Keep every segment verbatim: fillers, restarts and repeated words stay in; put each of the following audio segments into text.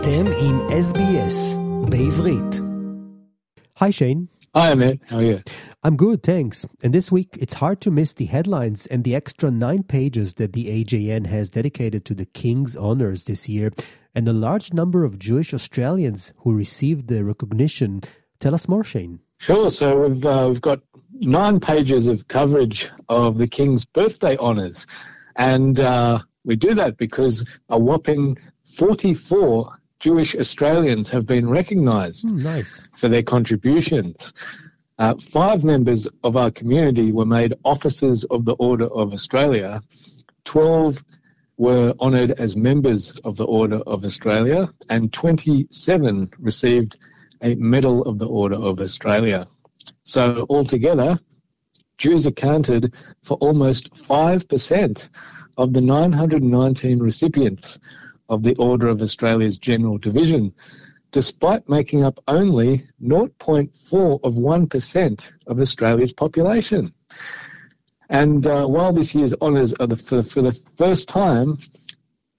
אתם עם S B S בעברית. Hi Shane. Hi Amit, how are you? I'm good, thanks. And this week it's hard to miss the headlines and the extra nine pages that the A J N has dedicated to the King's Honours this year and the large number of Jewish Australians who received the recognition. Tell us more, Shane. Sure, so we've, uh, we've got nine pages of coverage of the King's Birthday Honours. And uh, we do that because a whopping forty-four Jewish Australians have been recognised mm, nice. for their contributions. Uh, five members of our community were made officers of the Order of Australia. twelve were honoured as members of the Order of Australia. And twenty-seven received a Medal of the Order of Australia. So altogether, Jews accounted for almost five percent of the nine hundred nineteen recipients of the Order of Australia's General Division, despite making up only zero point four of one percent of Australia's population. And uh, while this year's honours are the, for, for the first time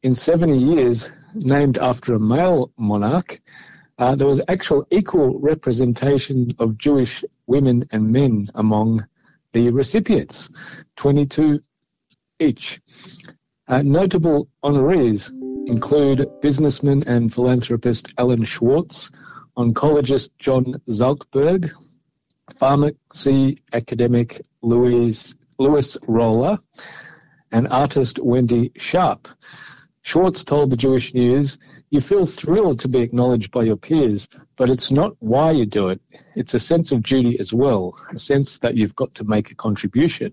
in seventy years named after a male monarch, uh, there was actual equal representation of Jewish women and men among the recipients, twenty-two each. Uh, notable honorees include businessman and philanthropist Alan Schwartz, oncologist John Zalkberg, pharmacy academic Louis, Louis Roller, and artist Wendy Sharp. Schwartz told the Jewish News, "You feel thrilled to be acknowledged by your peers, but it's not why you do it. It's a sense of duty as well, a sense that you've got to make a contribution."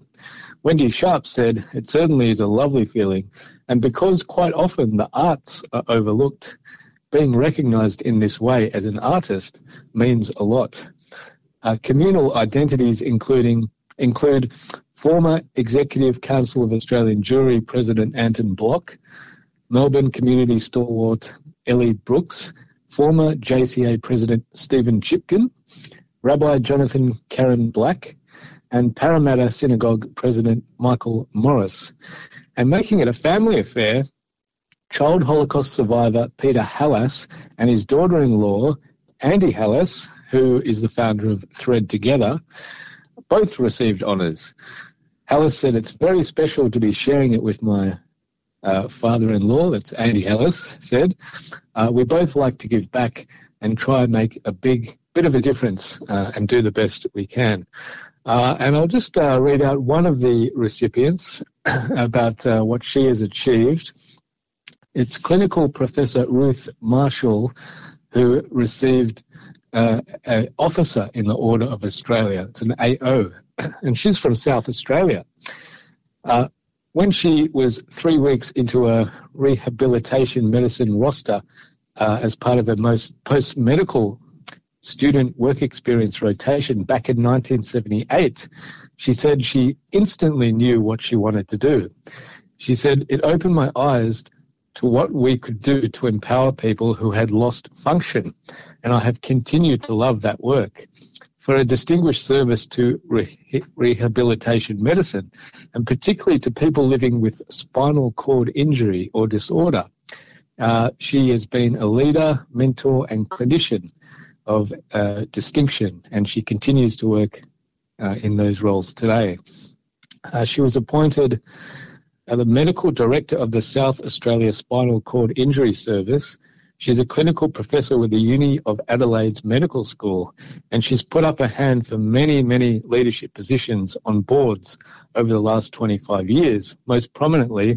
Wendy Sharp said, "It certainly is a lovely feeling, and because quite often the arts are overlooked, being recognised in this way as an artist means a lot." Uh, communal identities including include former Executive Council of Australian Jewry President Anton Block, Melbourne community stalwart Ellie Brooks, former J C A President Stephen Chipkin, Rabbi Jonathan Karen Black, and Parramatta Synagogue President Michael Morris. And making it a family affair, child Holocaust survivor Peter Hallas and his daughter-in-law Andy Hallas, who is the founder of Thread Together, both received honours. Hallas said, "It's very special to be sharing it with my Uh, father-in-law," that's Andy Hallas, said, uh, "we both like to give back and try and make a big bit of a difference uh, and do the best we can." Uh, and I'll just uh, read out one of the recipients about uh, what she has achieved. It's clinical professor Ruth Marshall, who received uh, an officer in the Order of Australia. It's an A O, and she's from South Australia. Uh, When she was three weeks into a rehabilitation medicine roster uh, as part of her most post-medical student work experience rotation back in nineteen seventy-eight, she said she instantly knew what she wanted to do. She said, "It opened my eyes to what we could do to empower people who had lost function, and I have continued to love that work. For a distinguished service to re- rehabilitation medicine, and particularly to people living with spinal cord injury or disorder." Uh, she has been a leader, mentor, and clinician of uh, distinction, and she continues to work uh, in those roles today. Uh, she was appointed uh, the medical director of the South Australia Spinal Cord Injury Service. She's a clinical professor with the Uni of Adelaide's Medical School, and she's put up a hand for many, many leadership positions on boards over the last twenty-five years. Most prominently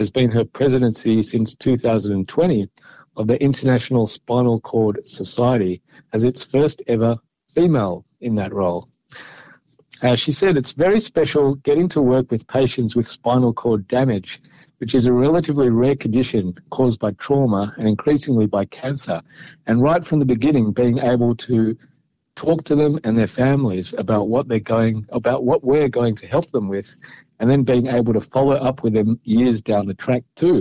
has been her presidency since two thousand twenty of the International Spinal Cord Society as its first ever female in that role. Uh, she said, "It's very special getting to work with patients with spinal cord damage, which is a relatively rare condition caused by trauma and increasingly by cancer. And right from the beginning, being able to talk to them and their families about what they're going, about what we're going to help them with, and then being able to follow up with them years down the track too."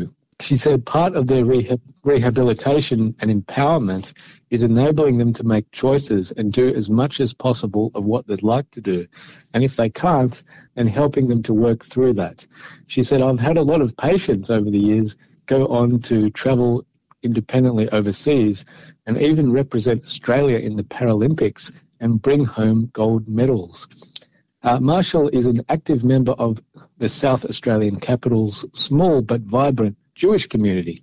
She said part of their rehab, rehabilitation and empowerment is enabling them to make choices and do as much as possible of what they'd like to do. And if they can't, then helping them to work through that. She said, "I've had a lot of patients over the years go on to travel independently overseas and even represent Australia in the Paralympics and bring home gold medals. Uh, Marshall is an active member of the South Australian capital's small but vibrant Jewish community.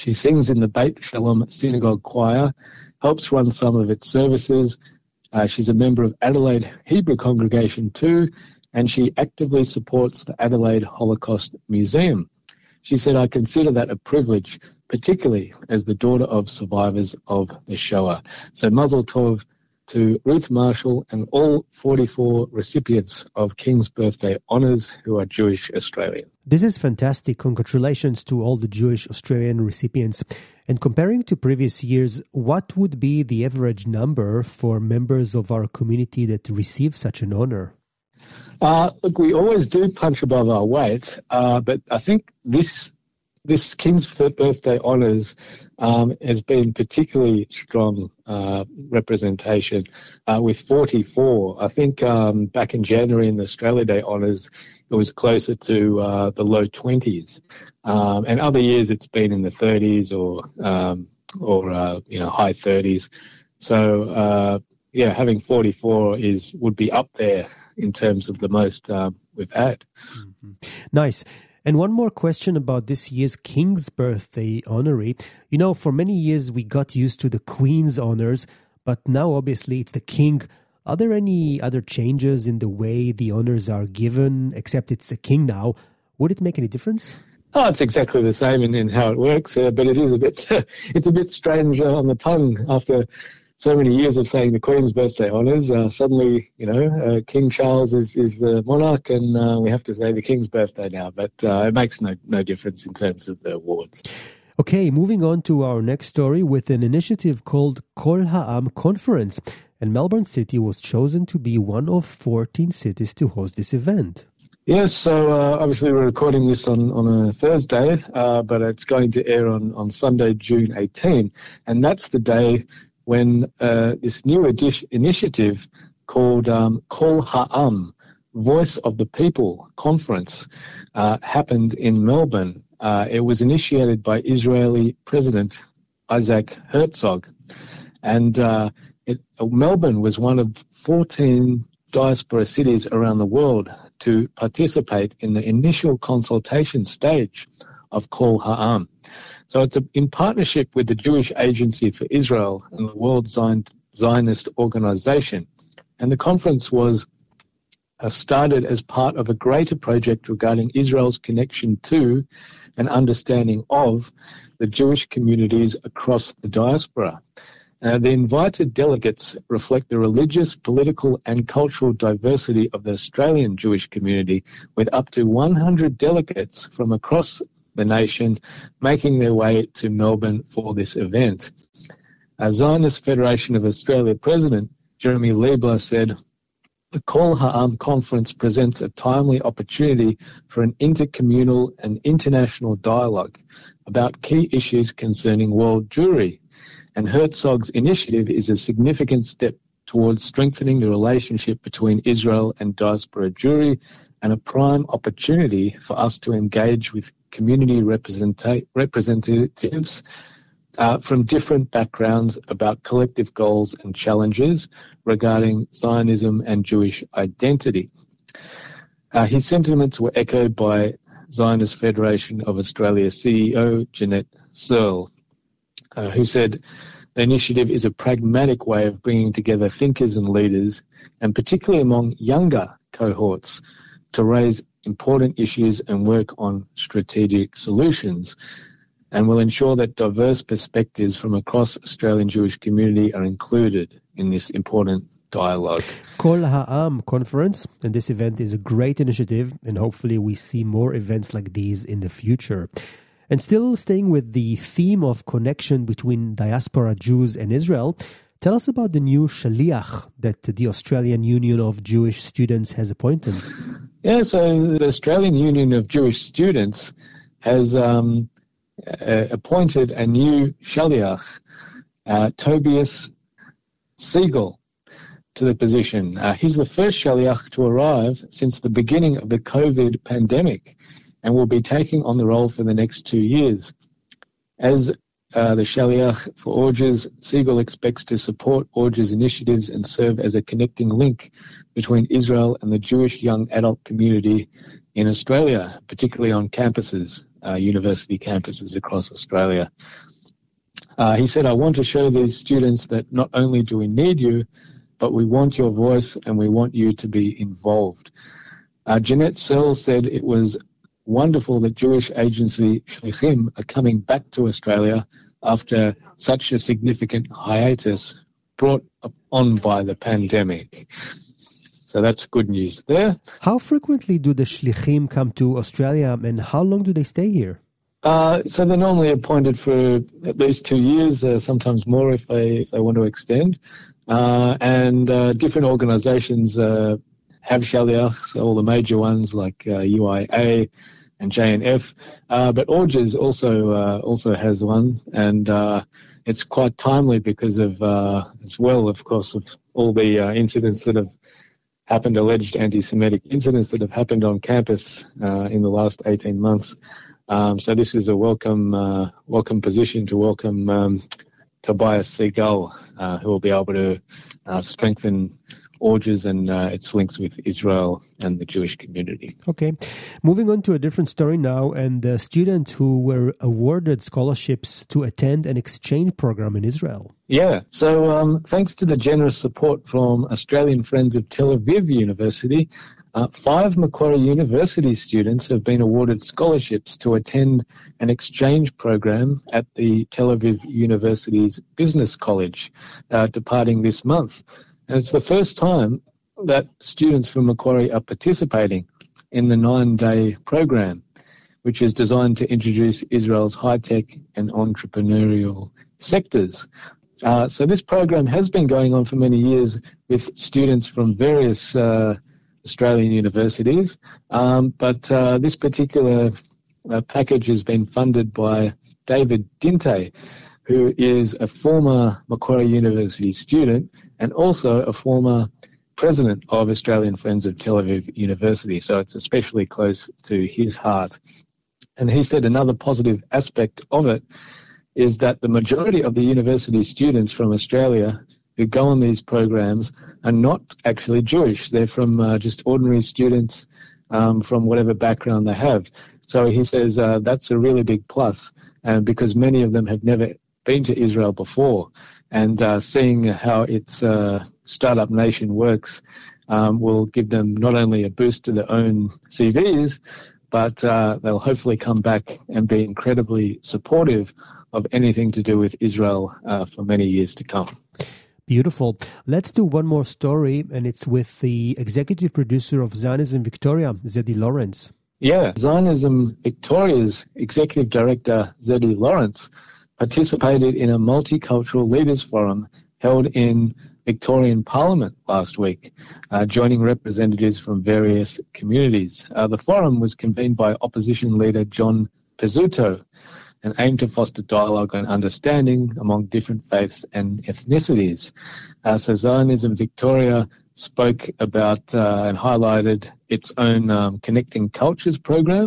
She sings in the Beit Shalom Synagogue choir, helps run some of its services. Uh, she's a member of Adelaide Hebrew Congregation too, and she actively supports the Adelaide Holocaust Museum. She said, "I consider that a privilege, particularly as the daughter of survivors of the Shoah." So Mazel Tov to Ruth Marshall and all forty-four recipients of King's Birthday Honours who are Jewish Australian. This is fantastic. Congratulations to all the Jewish Australian recipients. And comparing to previous years, what would be the average number for members of our community that receive such an honour? Uh, look, we always do punch above our weight, uh, but I think this this King's Birthday Honours um, has been particularly strong uh, representation uh, with forty-four. I think um, back in January in the Australia Day Honours, it was closer to uh, the low twenties. Um, and other years it's been in the thirties or, um, or uh, you know, high thirties. So, uh, yeah, having forty-four is would be up there in terms of the most um, we've had. Mm-hmm. Nice. And one more question about this year's King's Birthday honoree. You know, for many years we got used to the Queen's honours, but now obviously it's the King. Are there any other changes in the way the honours are given, except it's a King now? Would it make any difference? Oh, it's exactly the same in, in how it works, uh, but it is a bit, it's a bit strange uh, on the tongue after so many years of saying the Queen's Birthday Honours. Uh, suddenly, you know, uh, King Charles is, is the monarch and uh, we have to say the King's birthday now, but uh, it makes no, no difference in terms of the awards. Okay, moving on to our next story with an initiative called Kol Ha'am Conference, and Melbourne City was chosen to be one of fourteen cities to host this event. Yes, so uh, obviously we're recording this on, on a Thursday, uh, but it's going to air on, on Sunday, June eighteenth, and that's the day when uh, this new edi- initiative called um, Kol Ha'am, Voice of the People Conference, uh, happened in Melbourne. Uh, it was initiated by Israeli President Isaac Herzog. And uh, it, uh, Melbourne was one of fourteen diaspora cities around the world to participate in the initial consultation stage of Kol Ha'am. So it's a, in partnership with the Jewish Agency for Israel and the World Zionist Organization. And the conference was uh, started as part of a greater project regarding Israel's connection to and understanding of the Jewish communities across the diaspora. Uh, the invited delegates reflect the religious, political and cultural diversity of the Australian Jewish community, with up to one hundred delegates from across the nation making their way to Melbourne for this event. Our Zionist Federation of Australia President Jeremy Liebler said, "The Kol Ha'am Conference presents a timely opportunity for an intercommunal and international dialogue about key issues concerning world Jewry, and Herzog's initiative is a significant step towards strengthening the relationship between Israel and diaspora Jewry, and a prime opportunity for us to engage with community representa- representatives uh, from different backgrounds about collective goals and challenges regarding Zionism and Jewish identity." Uh, his sentiments were echoed by Zionist Federation of Australia C E O Jeanette Searle, uh, who said, "The initiative is a pragmatic way of bringing together thinkers and leaders, and particularly among younger cohorts, to raise important issues and work on strategic solutions, and will ensure that diverse perspectives from across Australian Jewish community are included in this important dialogue." Kol Ha'am Conference, and this event is a great initiative, and hopefully we see more events like these in the future. And still staying with the theme of connection between diaspora Jews and Israel, tell us about the new shaliach that the Australian Union of Jewish Students has appointed. Yeah, so the Australian Union of Jewish Students has um, uh, appointed a new shaliach, uh, Tobias Siegel, to the position. Uh, he's the first shaliach to arrive since the beginning of the COVID pandemic and will be taking on the role for the next two years. As uh, the shaliach for Orges, Siegel expects to support Orges initiatives and serve as a connecting link between Israel and the Jewish young adult community in Australia, particularly on campuses, uh, university campuses across Australia. Uh, he said, I want to show these students that not only do we need you, but we want your voice and we want you to be involved. Uh, Jeanette Searle said it was wonderful that Jewish agency Shlichim are coming back to Australia after such a significant hiatus brought on by the pandemic. So that's good news there. How frequently do the Shlichim come to Australia and how long do they stay here? Uh, so they're normally appointed for at least two years, uh, sometimes more if they, if they want to extend. Uh, and uh, different organizations uh, have shaliachs, so all the major ones like uh, U I A and J N F, uh, but Orges also uh, also has one, and uh, it's quite timely because of, uh, as well, of course, of all the uh, incidents that have happened, alleged anti-Semitic incidents that have happened on campus uh, in the last eighteen months. Um, so this is a welcome uh, welcome position to welcome um, Tobias Siegel, uh, who will be able to uh, strengthen Orges and uh, its links with Israel and the Jewish community. Okay. Moving on to a different story now, and the students who were awarded scholarships to attend an exchange program in Israel. Yeah. So um, thanks to the generous support from Australian Friends of Tel Aviv University, Uh, five Macquarie University students have been awarded scholarships to attend an exchange program at the Tel Aviv University's Business College, uh, departing this month. And it's the first time that students from Macquarie are participating in the nine-day program, which is designed to introduce Israel's high-tech and entrepreneurial sectors. Uh, so this program has been going on for many years with students from various uh Australian universities, um, but uh, this particular uh, package has been funded by David Dinte, who is a former Macquarie University student and also a former president of Australian Friends of Tel Aviv University, so it's especially close to his heart. And he said another positive aspect of it is that the majority of the university students from Australia who go on these programs are not actually Jewish. They're from uh, just ordinary students um, from whatever background they have. So he says uh, that's a really big plus uh, because many of them have never been to Israel before. And uh, seeing how its uh, startup nation works um, will give them not only a boost to their own C Vs, but uh, they'll hopefully come back and be incredibly supportive of anything to do with Israel uh, for many years to come. Beautiful. Let's do one more story, and it's with the executive producer of Zionism Victoria, Zeddy Lawrence. Yeah, Zionism Victoria's executive director, Zeddy Lawrence, participated in a multicultural leaders forum held in Victorian Parliament last week, uh, joining representatives from various communities. Uh, the forum was convened by opposition leader John Pezzuto and aimed to foster dialogue and understanding among different faiths and ethnicities. Uh, so Zionism Victoria spoke about uh, and highlighted its own um, Connecting Cultures program,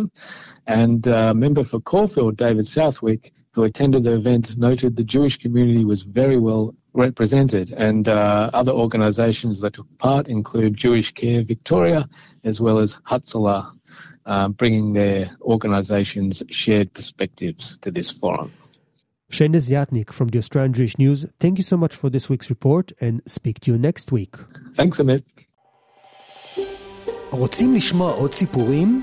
and uh, member for Caulfield, David Southwick, who attended the event, noted the Jewish community was very well represented, and uh, other organisations that took part include Jewish Care Victoria as well as Hatzalah, Uh, bringing their organisations' shared perspectives to this forum. Shane Zyatnik from the Australian Jewish News, thank you so much for this week's report and speak to you next week. Thanks, Amit. רוצים לשמוע עוד סיפורים?